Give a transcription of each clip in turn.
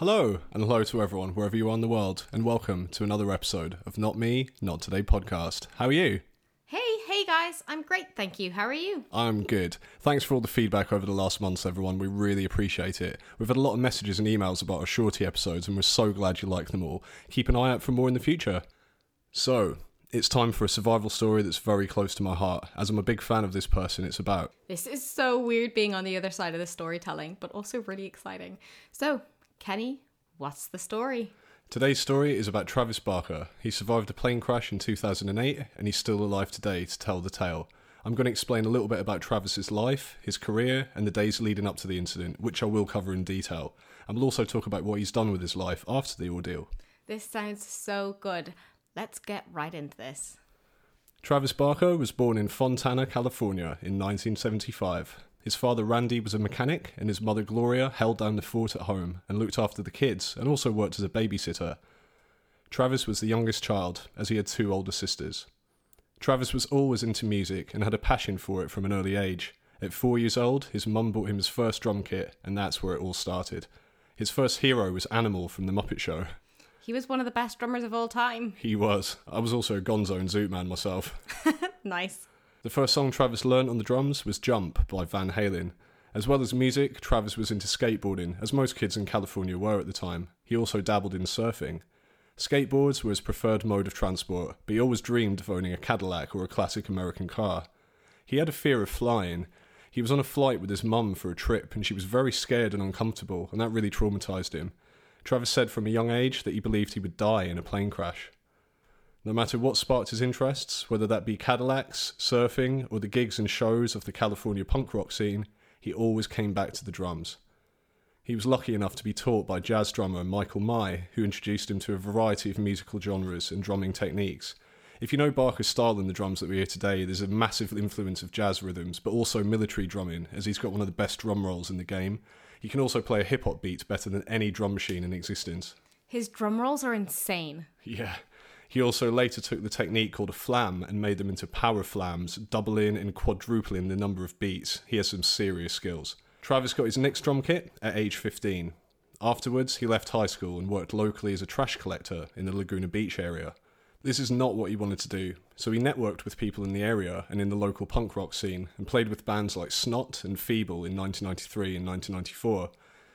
Hello, and hello to everyone, wherever you are in the world, and welcome to another episode of Not Me, Not Today podcast. How are you? Hey guys, I'm great, thank you. How are you? I'm good. Thanks for all the feedback over the last months, everyone. We really appreciate it. We've had a lot of messages and emails about our shorty episodes, and we're so glad you like them all. Keep an eye out for more in the future. So, it's time for a survival story that's very close to my heart, as I'm a big fan of this person it's about. This is so weird being on the other side of the storytelling, but also really exciting. So, Kenny, what's the story? Today's story is about Travis Barker. He survived a plane crash in 2008, and he's still alive today to tell the tale. I'm going to explain a little bit about Travis's life, his career, and the days leading up to the incident, which I will cover in detail. And we'll also talk about what he's done with his life after the ordeal. This sounds so good. Let's get right into this. Travis Barker was born in Fontana, California in 1975. His father Randy was a mechanic, and his mother Gloria held down the fort at home and looked after the kids, and also worked as a babysitter. Travis was the youngest child, as he had two older sisters. Travis was always into music and had a passion for it from an early age. At 4 years old, his mum bought him his first drum kit, and that's where it all started. His first hero was Animal from The Muppet Show. He was one of the best drummers of all time. He was. I was also a Gonzo and Zoot Man myself. Nice. The first song Travis learned on the drums was Jump by Van Halen. As well as music, Travis was into skateboarding, as most kids in California were at the time. He also dabbled in surfing. Skateboards were his preferred mode of transport, but he always dreamed of owning a Cadillac or a classic American car. He had a fear of flying. He was on a flight with his mum for a trip, and she was very scared and uncomfortable, and that really traumatized him. Travis said from a young age that he believed he would die in a plane crash. No matter what sparked his interests, whether that be Cadillacs, surfing, or the gigs and shows of the California punk rock scene, he always came back to the drums. He was lucky enough to be taught by jazz drummer Michael Mai, who introduced him to a variety of musical genres and drumming techniques. If you know Barker's style in the drums that we hear today, there's a massive influence of jazz rhythms, but also military drumming, as he's got one of the best drum rolls in the game. He can also play a hip-hop beat better than any drum machine in existence. His drum rolls are insane. Yeah. He also later took the technique called a flam and made them into power flams, doubling and quadrupling the number of beats. He has some serious skills. Travis got his next drum kit at age 15. Afterwards, he left high school and worked locally as a trash collector in the Laguna Beach area. This is not what he wanted to do, so he networked with people in the area and in the local punk rock scene, and played with bands like Snot and Feeble in 1993 and 1994.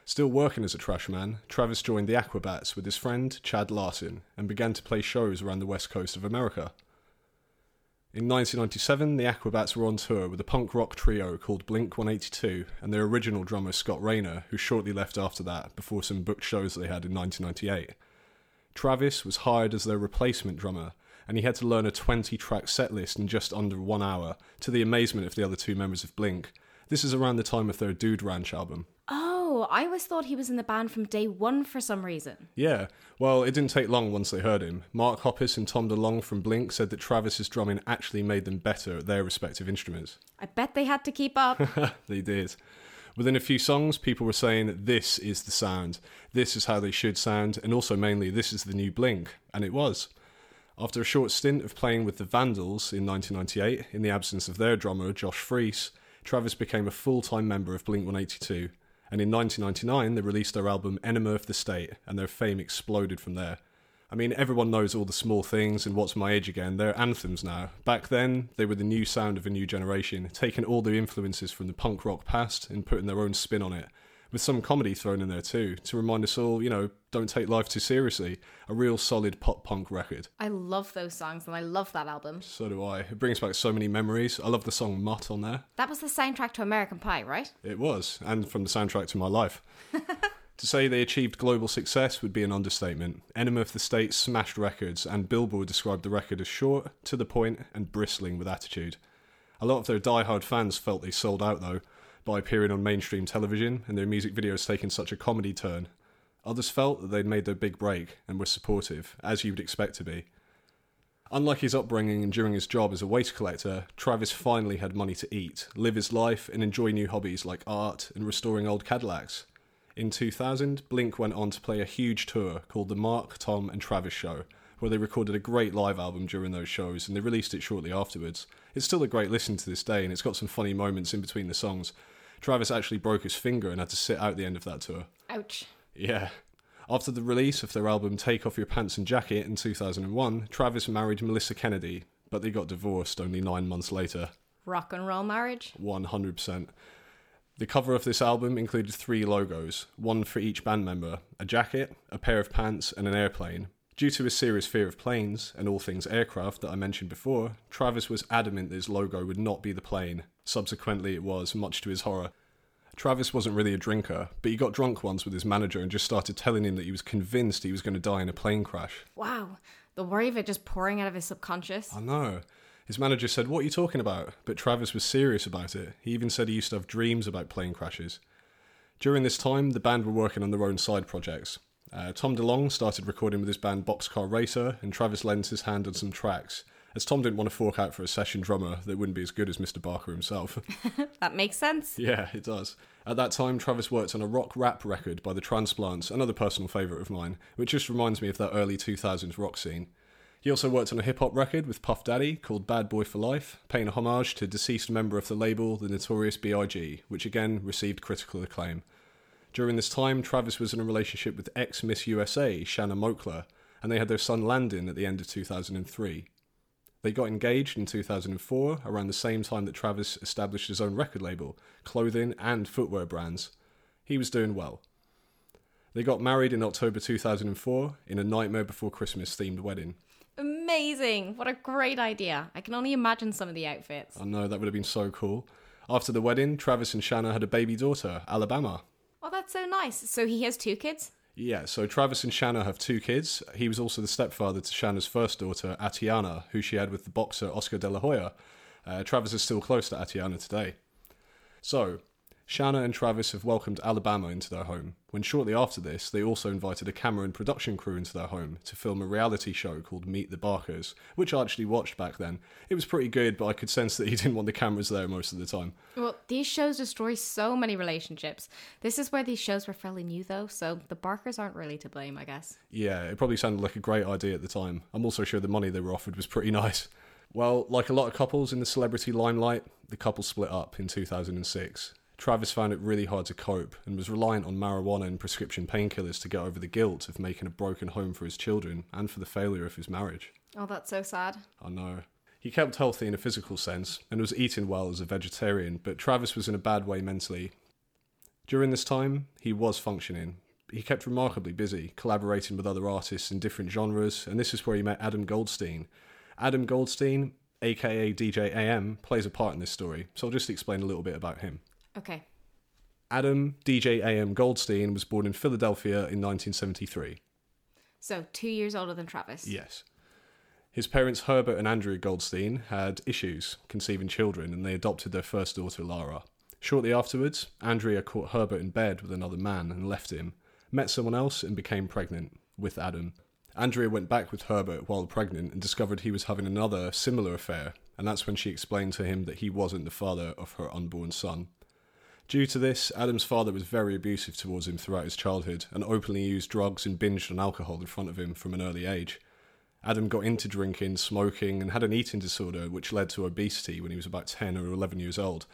Still working as a trash man, Travis joined the Aquabats with his friend Chad Larson and began to play shows around the west coast of America. In 1997, the Aquabats were on tour with a punk rock trio called Blink-182 and their original drummer Scott Raynor, who shortly left after that before some booked shows they had in 1998. Travis was hired as their replacement drummer, and he had to learn a 20-track setlist in just under 1 hour, to the amazement of the other two members of Blink. This is around the time of their Dude Ranch album. Oh, I always thought he was in the band from day one for some reason. Yeah, well, it didn't take long once they heard him. Mark Hoppus and Tom DeLonge from Blink said that Travis's drumming actually made them better at their respective instruments. I bet they had to keep up. They did. Within a few songs, people were saying, "This is the sound, this is how they should sound," and also mainly, "This is the new Blink," and it was. After a short stint of playing with the Vandals in 1998, in the absence of their drummer, Josh Freese, Travis became a full-time member of Blink-182, and in 1999 they released their album Enema of the State, and their fame exploded from there. I mean, everyone knows All the Small Things and What's My Age Again, they're anthems now. Back then, they were the new sound of a new generation, taking all the influences from the punk rock past and putting their own spin on it, with some comedy thrown in there too, to remind us all, you know, don't take life too seriously. A real solid pop-punk record. I love those songs, and I love that album. So do I. It brings back so many memories. I love the song Mutt on there. That was the soundtrack to American Pie, right? It was, and from the soundtrack to my life. To say they achieved global success would be an understatement. Enema of the State smashed records, and Billboard described the record as short, to the point, and bristling with attitude. A lot of their die-hard fans felt they sold out, though, by appearing on mainstream television and their music videos taking such a comedy turn. Others felt that they'd made their big break and were supportive, as you would expect to be. Unlike his upbringing and during his job as a waste collector, Travis finally had money to eat, live his life, and enjoy new hobbies like art and restoring old Cadillacs. In 2000, Blink went on to play a huge tour called the Mark, Tom and Travis Show, where they recorded a great live album during those shows, and they released it shortly afterwards. It's still a great listen to this day, and it's got some funny moments in between the songs. Travis actually broke his finger and had to sit out the end of that tour. Ouch. Yeah. After the release of their album Take Off Your Pants and Jacket in 2001, Travis married Melissa Kennedy, but they got divorced only 9 months later. Rock and roll marriage? 100%. The cover of this album included 3 logos, one for each band member, a jacket, a pair of pants, and an airplane. Due to his serious fear of planes and all things aircraft that I mentioned before, Travis was adamant that his logo would not be the plane. Subsequently, it was, much to his horror. Travis wasn't really a drinker, but he got drunk once with his manager and just started telling him that he was convinced he was going to die in a plane crash. Wow, the worry of it just pouring out of his subconscious. I know. His manager said, "What are you talking about?" But Travis was serious about it. He even said he used to have dreams about plane crashes. During this time, the band were working on their own side projects. Tom DeLonge started recording with his band Boxcar Racer, and Travis lends his hand on some tracks, as Tom didn't want to fork out for a session drummer that wouldn't be as good as Mr. Barker himself. That makes sense. Yeah, it does. At that time, Travis worked on a rock rap record by The Transplants, another personal favourite of mine, which just reminds me of that early 2000s rock scene. He also worked on a hip-hop record with Puff Daddy called Bad Boy for Life, paying homage to a deceased member of the label, the Notorious B.I.G., which again received critical acclaim. During this time, Travis was in a relationship with ex-Miss USA, Shanna Moakler, and they had their son Landon at the end of 2003. They got engaged in 2004, around the same time that Travis established his own record label, clothing and footwear brands. He was doing well. They got married in October 2004 in a Nightmare Before Christmas themed wedding. Amazing! What a great idea. I can only imagine some of the outfits. I know, that would have been so cool. After the wedding, Travis and Shanna had a baby daughter, Alabama. Oh, that's so nice. So he has 2 kids? Yeah, so Travis and Shanna have 2 kids. He was also the stepfather to Shanna's first daughter, Atiana, who she had with the boxer Oscar De La Hoya. Travis is still close to Atiana today. So, Shanna and Travis have welcomed Alabama into their home, when shortly after this, they also invited a camera and production crew into their home to film a reality show called Meet the Barkers, which I actually watched back then. It was pretty good, but I could sense that he didn't want the cameras there most of the time. Well, these shows destroy so many relationships. This is where these shows were fairly new, though, so the Barkers aren't really to blame, I guess. Yeah, it probably sounded like a great idea at the time. I'm also sure the money they were offered was pretty nice. Well, like a lot of couples in the celebrity limelight, the couple split up in 2006. Travis found it really hard to cope and was reliant on marijuana and prescription painkillers to get over the guilt of making a broken home for his children and for the failure of his marriage. Oh, that's so sad. I know. He kept healthy in a physical sense and was eating well as a vegetarian, but Travis was in a bad way mentally. During this time, he was functioning. He kept remarkably busy, collaborating with other artists in different genres, and this is where he met Adam Goldstein. Adam Goldstein, aka DJ AM, plays a part in this story, so I'll just explain a little bit about him. Okay. Adam, DJ AM Goldstein, was born in Philadelphia in 1973. So, 2 years older than Travis. Yes. His parents, Herbert and Andrea Goldstein, had issues conceiving children, and they adopted their first daughter, Lara. Shortly afterwards, Andrea caught Herbert in bed with another man and left him, met someone else and became pregnant with Adam. Andrea went back with Herbert while pregnant and discovered he was having another similar affair, and that's when she explained to him that he wasn't the father of her unborn son. Due to this, Adam's father was very abusive towards him throughout his childhood and openly used drugs and binged on alcohol in front of him from an early age. Adam got into drinking, smoking, and had an eating disorder which led to obesity when he was about 10 or 11 years old.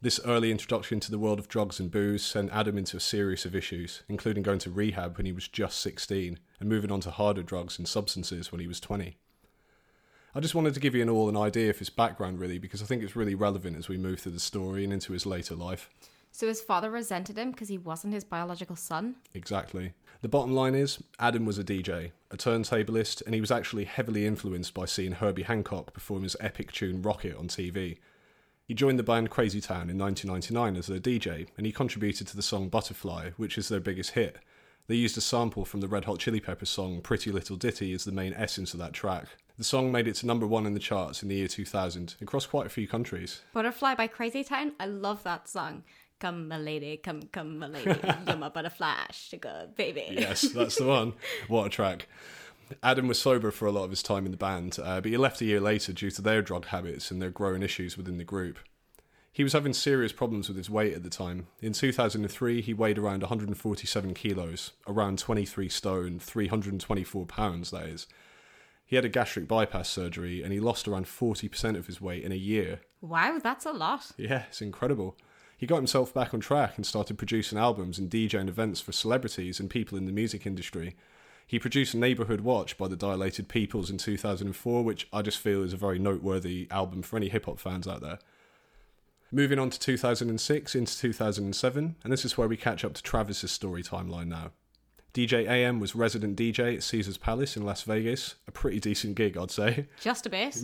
This early introduction to the world of drugs and booze sent Adam into a series of issues, including going to rehab when he was just 16 and moving on to harder drugs and substances when he was 20. I just wanted to give you an idea of his background, really, because I think it's really relevant as we move through the story and into his later life. So his father resented him because he wasn't his biological son? Exactly. The bottom line is, Adam was a DJ, a turntablist, and he was actually heavily influenced by seeing Herbie Hancock perform his epic tune Rocket on TV. He joined the band Crazy Town in 1999 as their DJ, and he contributed to the song Butterfly, which is their biggest hit. They used a sample from the Red Hot Chili Peppers song Pretty Little Ditty as the main essence of that track. The song made it to number 1 in the charts in the year 2000 across quite a few countries. Butterfly by Crazy Town, I love that song. Come my lady, come, come my lady, you're my butterfly, sugar baby. Yes, that's the one. What a track. Adam was sober for a lot of his time in the band, but he left a year later due to their drug habits and their growing issues within the group. He was having serious problems with his weight at the time. In 2003, he weighed around 147 kilos, around 23 stone, 324 pounds, that is. He had a gastric bypass surgery and he lost around 40% of his weight in a year. Wow, that's a lot. Yeah, it's incredible. He got himself back on track and started producing albums and DJing events for celebrities and people in the music industry. He produced Neighborhood Watch by the Dilated Peoples in 2004, which I just feel is a very noteworthy album for any hip-hop fans out there. Moving on to 2006 into 2007, and this is where we catch up to Travis's story timeline now. DJ AM was resident DJ at Caesar's Palace in Las Vegas. A pretty decent gig, I'd say. Just a bit.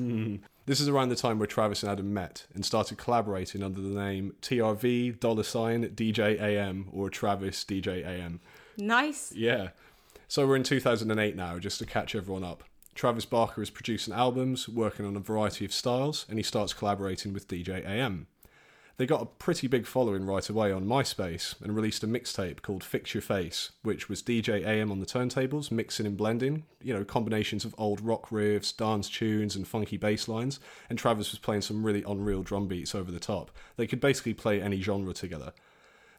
This is around the time where Travis and Adam met and started collaborating under the name TRV $ DJ AM or Travis DJ AM. Nice. Yeah. So we're in 2008 now, just to catch everyone up. Travis Barker is producing albums, working on a variety of styles, and he starts collaborating with DJ AM. They got a pretty big following right away on MySpace and released a mixtape called Fix Your Face, which was DJ AM on the turntables, mixing and blending, you know, combinations of old rock riffs, dance tunes, and funky bass lines, and Travis was playing some really unreal drum beats over the top. They could basically play any genre together.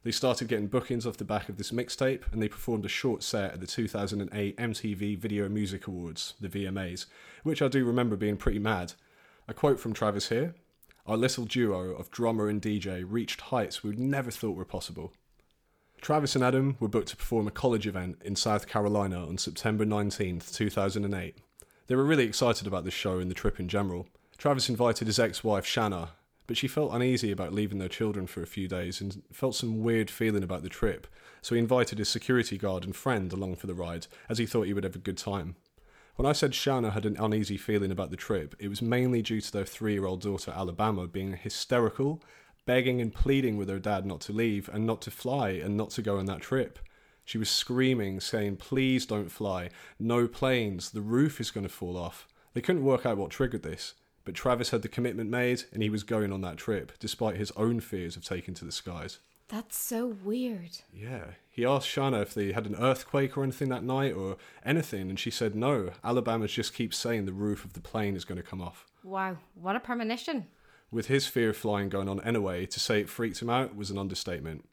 They started getting bookings off the back of this mixtape, and they performed a short set at the 2008 MTV Video Music Awards, the VMAs, which I do remember being pretty mad. A quote from Travis here: "Our little duo of drummer and DJ reached heights we'd never thought were possible." Travis and Adam were booked to perform a college event in South Carolina on September 19th, 2008. They were really excited about this show and the trip in general. Travis invited his ex-wife Shanna, but she felt uneasy about leaving their children for a few days and felt some weird feeling about the trip, so he invited his security guard and friend along for the ride, as he thought he would have a good time. When I said Shanna had an uneasy feeling about the trip, it was mainly due to their 3-year-old daughter Alabama being hysterical, begging and pleading with her dad not to leave and not to fly and not to go on that trip. She was screaming, saying, "Please don't fly, no planes, the roof is going to fall off." They couldn't work out what triggered this. But Travis had the commitment made, and he was going on that trip, despite his own fears of taking to the skies. That's so weird. Yeah. He asked Shanna if they had an earthquake or anything that night, or anything, and she said no. Alabama just keeps saying the roof of the plane is going to come off. Wow, what a premonition. With his fear of flying going on anyway, to say it freaked him out was an understatement.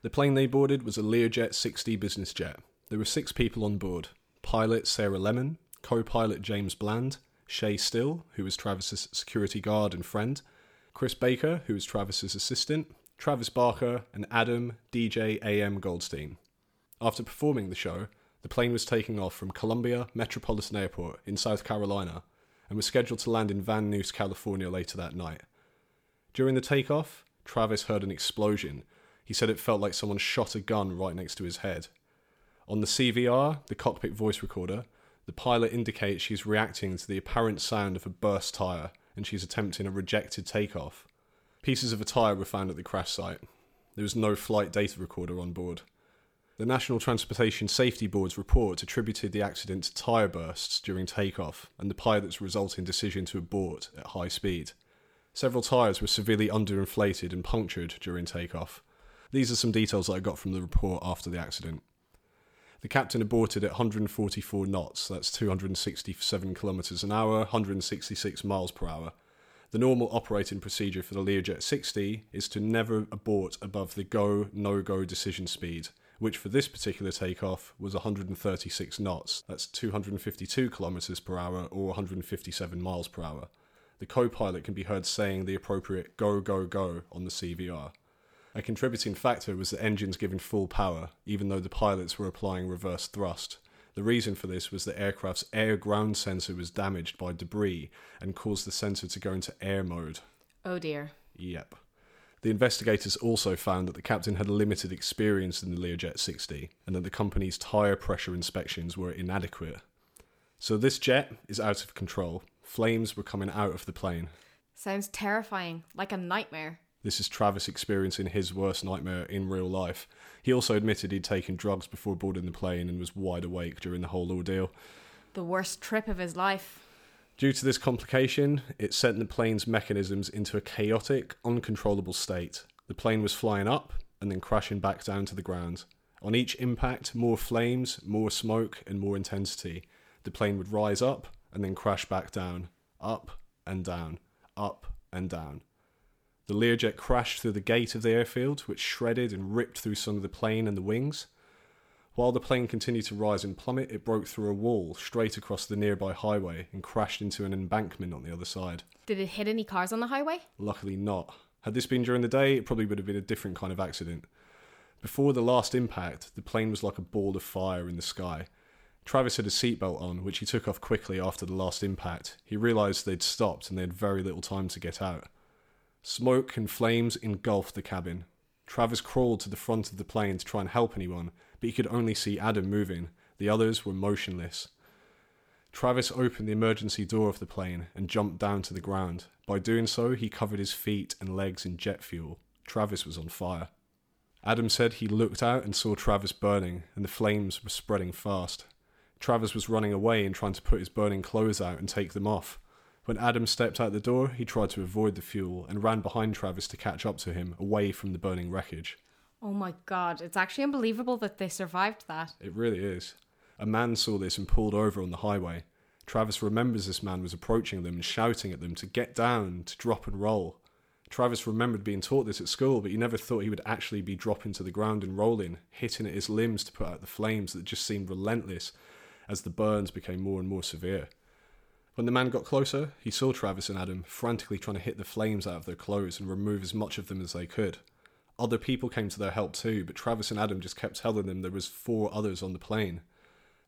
The plane they boarded was a Learjet 60 business jet. There were 6 people on board. Pilot Sarah Lemon, co-pilot James Bland, Shay Still, who was Travis's security guard and friend, Chris Baker, who was Travis's assistant, Travis Barker, and Adam, DJ AM Goldstein. After performing the show, the plane was taking off from Columbia Metropolitan Airport in South Carolina and was scheduled to land in Van Nuys, California later that night. During the takeoff, Travis heard an explosion. He said it felt like someone shot a gun right next to his head. On the CVR, the cockpit voice recorder, the pilot indicates she's reacting to the apparent sound of a burst tyre and she's attempting a rejected takeoff. Pieces of a tyre were found at the crash site. There was no flight data recorder on board. The National Transportation Safety Board's report attributed the accident to tyre bursts during takeoff and the pilot's resulting decision to abort at high speed. Several tyres were severely underinflated and punctured during takeoff. These are some details that I got from the report after the accident. The captain aborted at 144 knots, that's 267 kilometres an hour, 166 miles per hour. The normal operating procedure for the Learjet 60 is to never abort above the go, no-go decision speed, which for this particular takeoff was 136 knots, that's 252 kilometres per hour or 157 miles per hour. The co-pilot can be heard saying the appropriate go, go, go on the CVR. A contributing factor was the engines giving full power, even though the pilots were applying reverse thrust. The reason for this was the aircraft's air-ground sensor was damaged by debris and caused the sensor to go into air mode. Oh dear. Yep. The investigators also found that the captain had limited experience in the Learjet 60 and that the company's tyre pressure inspections were inadequate. So this jet is out of control. Flames were coming out of the plane. Sounds terrifying, like a nightmare. This is Travis experiencing his worst nightmare in real life. He also admitted he'd taken drugs before boarding the plane and was wide awake during the whole ordeal. The worst trip of his life. Due to this complication, it sent the plane's mechanisms into a chaotic, uncontrollable state. The plane was flying up and then crashing back down to the ground. On each impact, more flames, more smoke, and more intensity. The plane would rise up and then crash back down, up and down, up and down. The Learjet crashed through the gate of the airfield, which shredded and ripped through some of the plane and the wings. While the plane continued to rise and plummet, it broke through a wall straight across the nearby highway and crashed into an embankment on the other side. Did it hit any cars on the highway? Luckily not. Had this been during the day, it probably would have been a different kind of accident. Before the last impact, the plane was like a ball of fire in the sky. Travis had a seatbelt on, which he took off quickly after the last impact. He realised they'd stopped and they had very little time to get out. Smoke and flames engulfed the cabin. Travis crawled to the front of the plane to try and help anyone, but he could only see Adam moving. The others were motionless. Travis opened the emergency door of the plane and jumped down to the ground. By doing so, he covered his feet and legs in jet fuel. Travis was on fire. Adam said he looked out and saw Travis burning, and the flames were spreading fast. Travis was running away and trying to put his burning clothes out and take them off. When Adam stepped out the door, he tried to avoid the fuel and ran behind Travis to catch up to him, away from the burning wreckage. Oh my God, it's actually unbelievable that they survived that. It really is. A man saw this and pulled over on the highway. Travis remembers this man was approaching them and shouting at them to get down, to drop and roll. Travis remembered being taught this at school, but he never thought he would actually be dropping to the ground and rolling, hitting at his limbs to put out the flames that just seemed relentless as the burns became more and more severe. When the man got closer, he saw Travis and Adam frantically trying to hit the flames out of their clothes and remove as much of them as they could. Other people came to their help too, but Travis and Adam just kept telling them there was 4 others on the plane.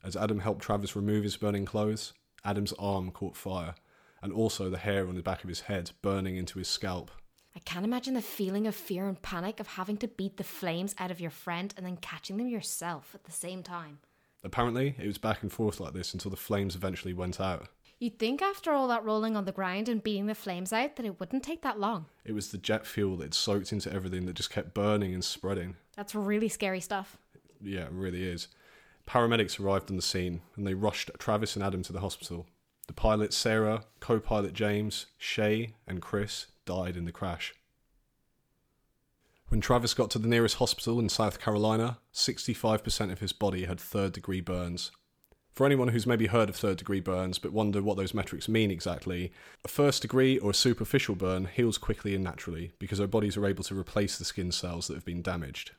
As Adam helped Travis remove his burning clothes, Adam's arm caught fire, and also the hair on the back of his head burning into his scalp. I can't imagine the feeling of fear and panic of having to beat the flames out of your friend and then catching them yourself at the same time. Apparently, it was back and forth like this until the flames eventually went out. You'd think after all that rolling on the ground and beating the flames out that it wouldn't take that long. It was the jet fuel that had soaked into everything that just kept burning and spreading. That's really scary stuff. Yeah, it really is. Paramedics arrived on the scene and they rushed Travis and Adam to the hospital. The pilot Sarah, co-pilot James, Shay and Chris died in the crash. When Travis got to the nearest hospital in South Carolina, 65% of his body had third-degree burns. For anyone who's maybe heard of third-degree burns but wonder what those metrics mean exactly, a first-degree or superficial burn heals quickly and naturally because our bodies are able to replace the skin cells that have been damaged.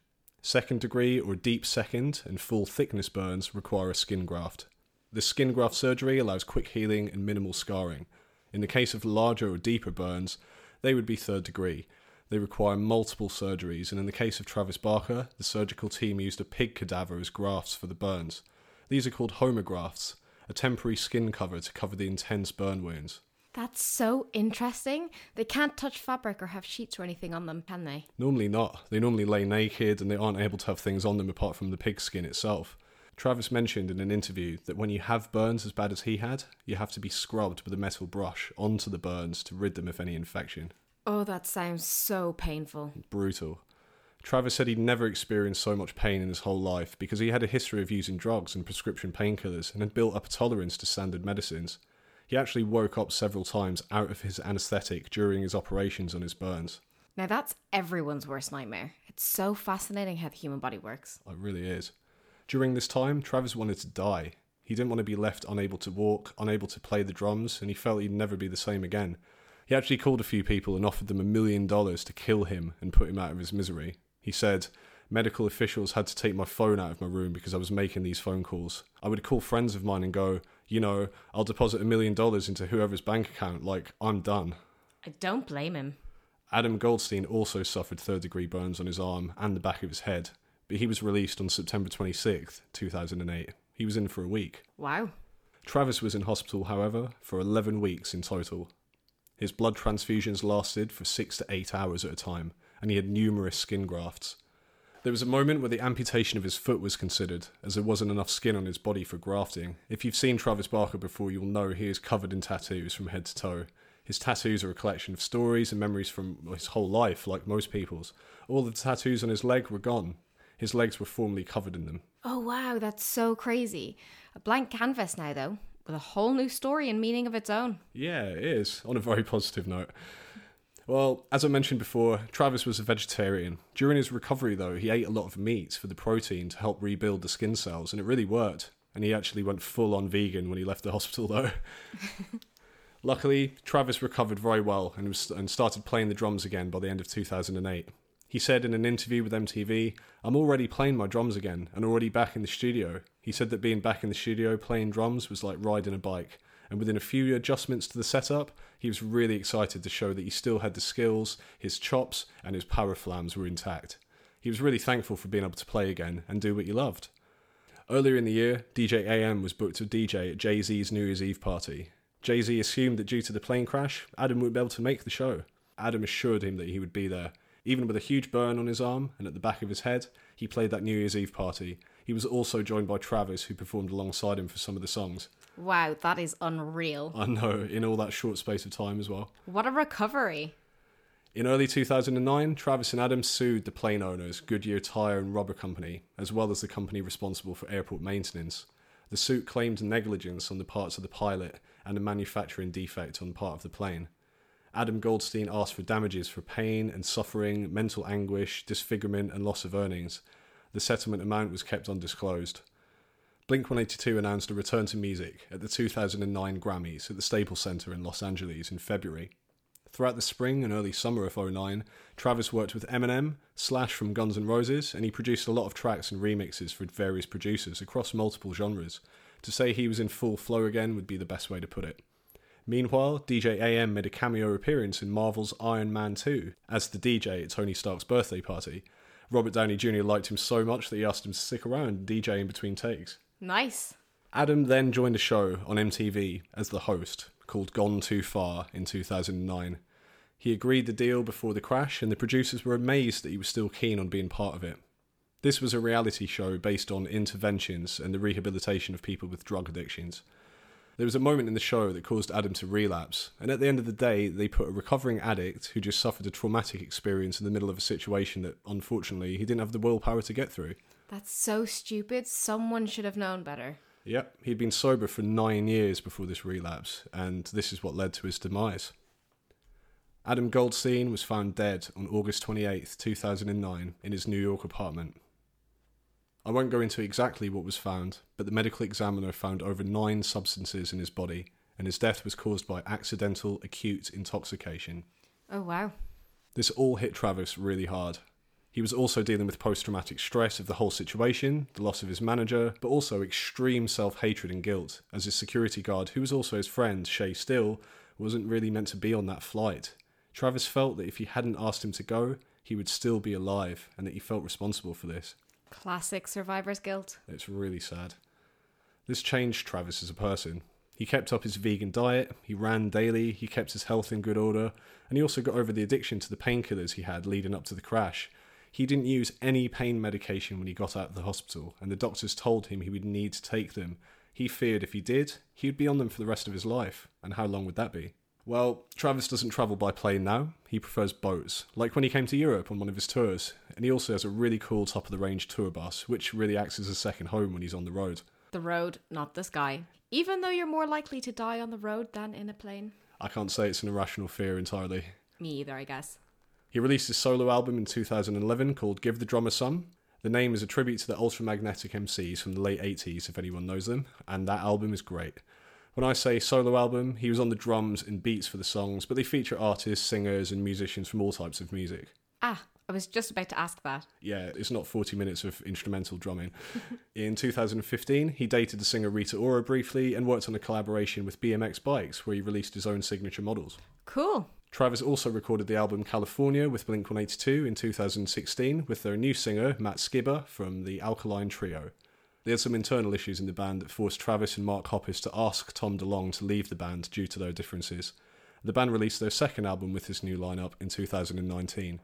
Second-degree or deep second and full-thickness burns require a skin graft. This skin graft surgery allows quick healing and minimal scarring. In the case of larger or deeper burns, they would be third-degree. They require multiple surgeries, and in the case of Travis Barker, the surgical team used a pig cadaver as grafts for the burns. These are called homografts, a temporary skin cover to cover the intense burn wounds. That's so interesting. They can't touch fabric or have sheets or anything on them, can they? Normally not. They normally lay naked and they aren't able to have things on them apart from the pig skin itself. Travis mentioned in an interview that when you have burns as bad as he had, you have to be scrubbed with a metal brush onto the burns to rid them of any infection. Oh, that sounds so painful. Brutal. Travis said he'd never experienced so much pain in his whole life because he had a history of using drugs and prescription painkillers and had built up a tolerance to standard medicines. He actually woke up several times out of his anaesthetic during his operations on his burns. Now that's everyone's worst nightmare. It's so fascinating how the human body works. It really is. During this time, Travis wanted to die. He didn't want to be left unable to walk, unable to play the drums, and he felt he'd never be the same again. He actually called a few people and offered them $1 million to kill him and put him out of his misery. He said, medical officials had to take my phone out of my room because I was making these phone calls. I would call friends of mine and go, you know, I'll deposit $1 million into whoever's bank account, like, I'm done. I don't blame him. Adam Goldstein also suffered third-degree burns on his arm and the back of his head, but he was released on September 26th, 2008. He was in for a week. Wow. Travis was in hospital, however, for 11 weeks in total. His blood transfusions lasted for 6 to 8 hours at a time, and he had numerous skin grafts. There was a moment where the amputation of his foot was considered, as there wasn't enough skin on his body for grafting. If you've seen Travis Barker before, you'll know he is covered in tattoos from head to toe. His tattoos are a collection of stories and memories from his whole life, like most people's. All the tattoos on his leg were gone. His legs were formerly covered in them. Oh wow, that's so crazy. A blank canvas now, though. With a whole new story and meaning of its own. Yeah, it is, on a very positive note. Well, as I mentioned before, Travis was a vegetarian. During his recovery, though, he ate a lot of meat for the protein to help rebuild the skin cells, and it really worked. And he actually went full-on vegan when he left the hospital, though. Luckily, Travis recovered very well and started playing the drums again by the end of 2008. He said in an interview with MTV, I'm already playing my drums again and already back in the studio. He said that being back in the studio playing drums was like riding a bike. and within a few adjustments to the setup, he was really excited to show that he still had the skills, his chops, and his power flams were intact. He was really thankful for being able to play again and do what he loved. Earlier in the year, DJ AM was booked to DJ at Jay-Z's New Year's Eve party. Jay-Z assumed that due to the plane crash, Adam would be able to make the show. Adam assured him that he would be there. Even with a huge burn on his arm and at the back of his head, he played that New Year's Eve party. He was also joined by Travis, who performed alongside him for some of the songs. Wow, that is unreal. I know, in all that short space of time as well. What a recovery. In early 2009, Travis and Adam sued the plane owners, Goodyear Tire and Rubber Company, as well as the company responsible for airport maintenance. The suit claimed negligence on the parts of the pilot and a manufacturing defect on part of the plane. Adam Goldstein asked for damages for pain and suffering, mental anguish, disfigurement, and loss of earnings. The settlement amount was kept undisclosed. Blink-182 announced a return to music at the 2009 Grammys at the Staples Center in Los Angeles in February. Throughout the spring and early summer of 2009, Travis worked with Eminem, Slash from Guns N' Roses, and he produced a lot of tracks and remixes for various producers across multiple genres. To say he was in full flow again would be the best way to put it. Meanwhile, DJ AM made a cameo appearance in Marvel's Iron Man 2 as the DJ at Tony Stark's birthday party. Robert Downey Jr. liked him so much that he asked him to stick around and DJ in between takes. Nice. Adam then joined a show on MTV as the host called Gone Too Far in 2009. He agreed the deal before the crash, and the producers were amazed that he was still keen on being part of it. This was a reality show based on interventions and the rehabilitation of people with drug addictions. There was a moment in the show that caused Adam to relapse, and at the end of the day, they put a recovering addict who just suffered a traumatic experience in the middle of a situation that, unfortunately, he didn't have the willpower to get through. That's so stupid. Someone should have known better. Yep, he'd been sober for 9 years before this relapse, and this is what led to his demise. Adam Goldstein was found dead on August 28, 2009, in his New York apartment. I won't go into exactly what was found, but the medical examiner found over 9 substances in his body, and his death was caused by accidental acute intoxication. Oh, wow. This all hit Travis really hard. He was also dealing with post-traumatic stress of the whole situation, the loss of his manager, but also extreme self-hatred and guilt, as his security guard, who was also his friend, Shay Still, wasn't really meant to be on that flight. Travis felt that if he hadn't asked him to go, he would still be alive, and that he felt responsible for this. Classic survivor's guilt. It's really sad. This changed Travis as a person. He kept up his vegan diet, he ran daily, he kept his health in good order, and he also got over the addiction to the painkillers he had leading up to the crash. He didn't use any pain medication when he got out of the hospital, and the doctors told him he would need to take them. He feared if he did, he would be on them for the rest of his life, and how long would that be? Well, Travis doesn't travel by plane now. He prefers boats, like when he came to Europe on one of his tours. And he also has a really cool top-of-the-range tour bus, which really acts as a second home when he's on the road. The road, not the sky. Even though you're more likely to die on the road than in a plane. I can't say it's an irrational fear entirely. Me either, I guess. He released his solo album in 2011 called Give the Drummer Some. The name is a tribute to the Ultramagnetic MCs from the late 80s, if anyone knows them. And that album is great. When I say solo album, he was on the drums and beats for the songs, but they feature artists, singers, and musicians from all types of music. Ah, I was just about to ask that. Yeah, it's not 40 minutes of instrumental drumming. In 2015, he dated the singer Rita Ora briefly and worked on a collaboration with BMX Bikes, where he released his own signature models. Cool. Travis also recorded the album California with Blink-182 in 2016 with their new singer, Matt Skibber, from the Alkaline Trio. They had some internal issues in the band that forced Travis and Mark Hoppus to ask Tom DeLonge to leave the band due to their differences. The band released their second album with this new lineup in 2019.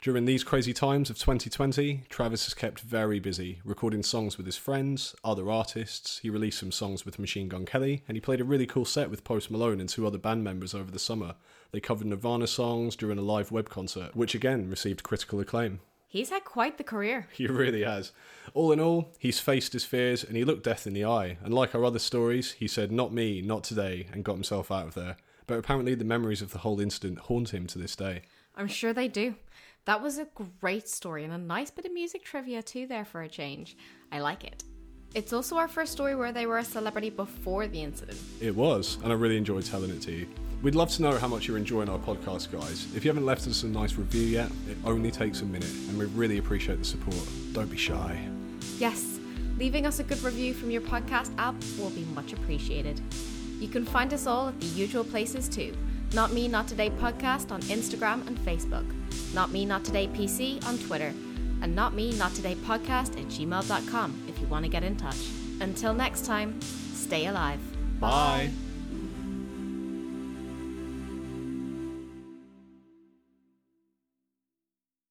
During these crazy times of 2020, Travis has kept very busy, recording songs with his friends, other artists. He released some songs with Machine Gun Kelly, and he played a really cool set with Post Malone and 2 other band members over the summer. They covered Nirvana songs during a live web concert, which again received critical acclaim. He's had quite the career. He really has. All in all, he's faced his fears and he looked death in the eye. And like our other stories, he said, "Not me, not today," and got himself out of there. But apparently the memories of the whole incident haunt him to this day. I'm sure they do. That was a great story and a nice bit of music trivia too there for a change. I like it. It's also our first story where they were a celebrity before the incident. It was, and I really enjoyed telling it to you. We'd love to know how much you're enjoying our podcast, guys. If you haven't left us a nice review yet, it only takes a minute, and we really appreciate the support. Don't be shy. Yes, leaving us a good review from your podcast app will be much appreciated. You can find us all at the usual places too. Not Me Not Today Podcast on Instagram and Facebook. Not Me Not Today PC on Twitter. And Not Me Not Today Podcast at gmail.com if you want to get in touch. Until next time, stay alive. Bye.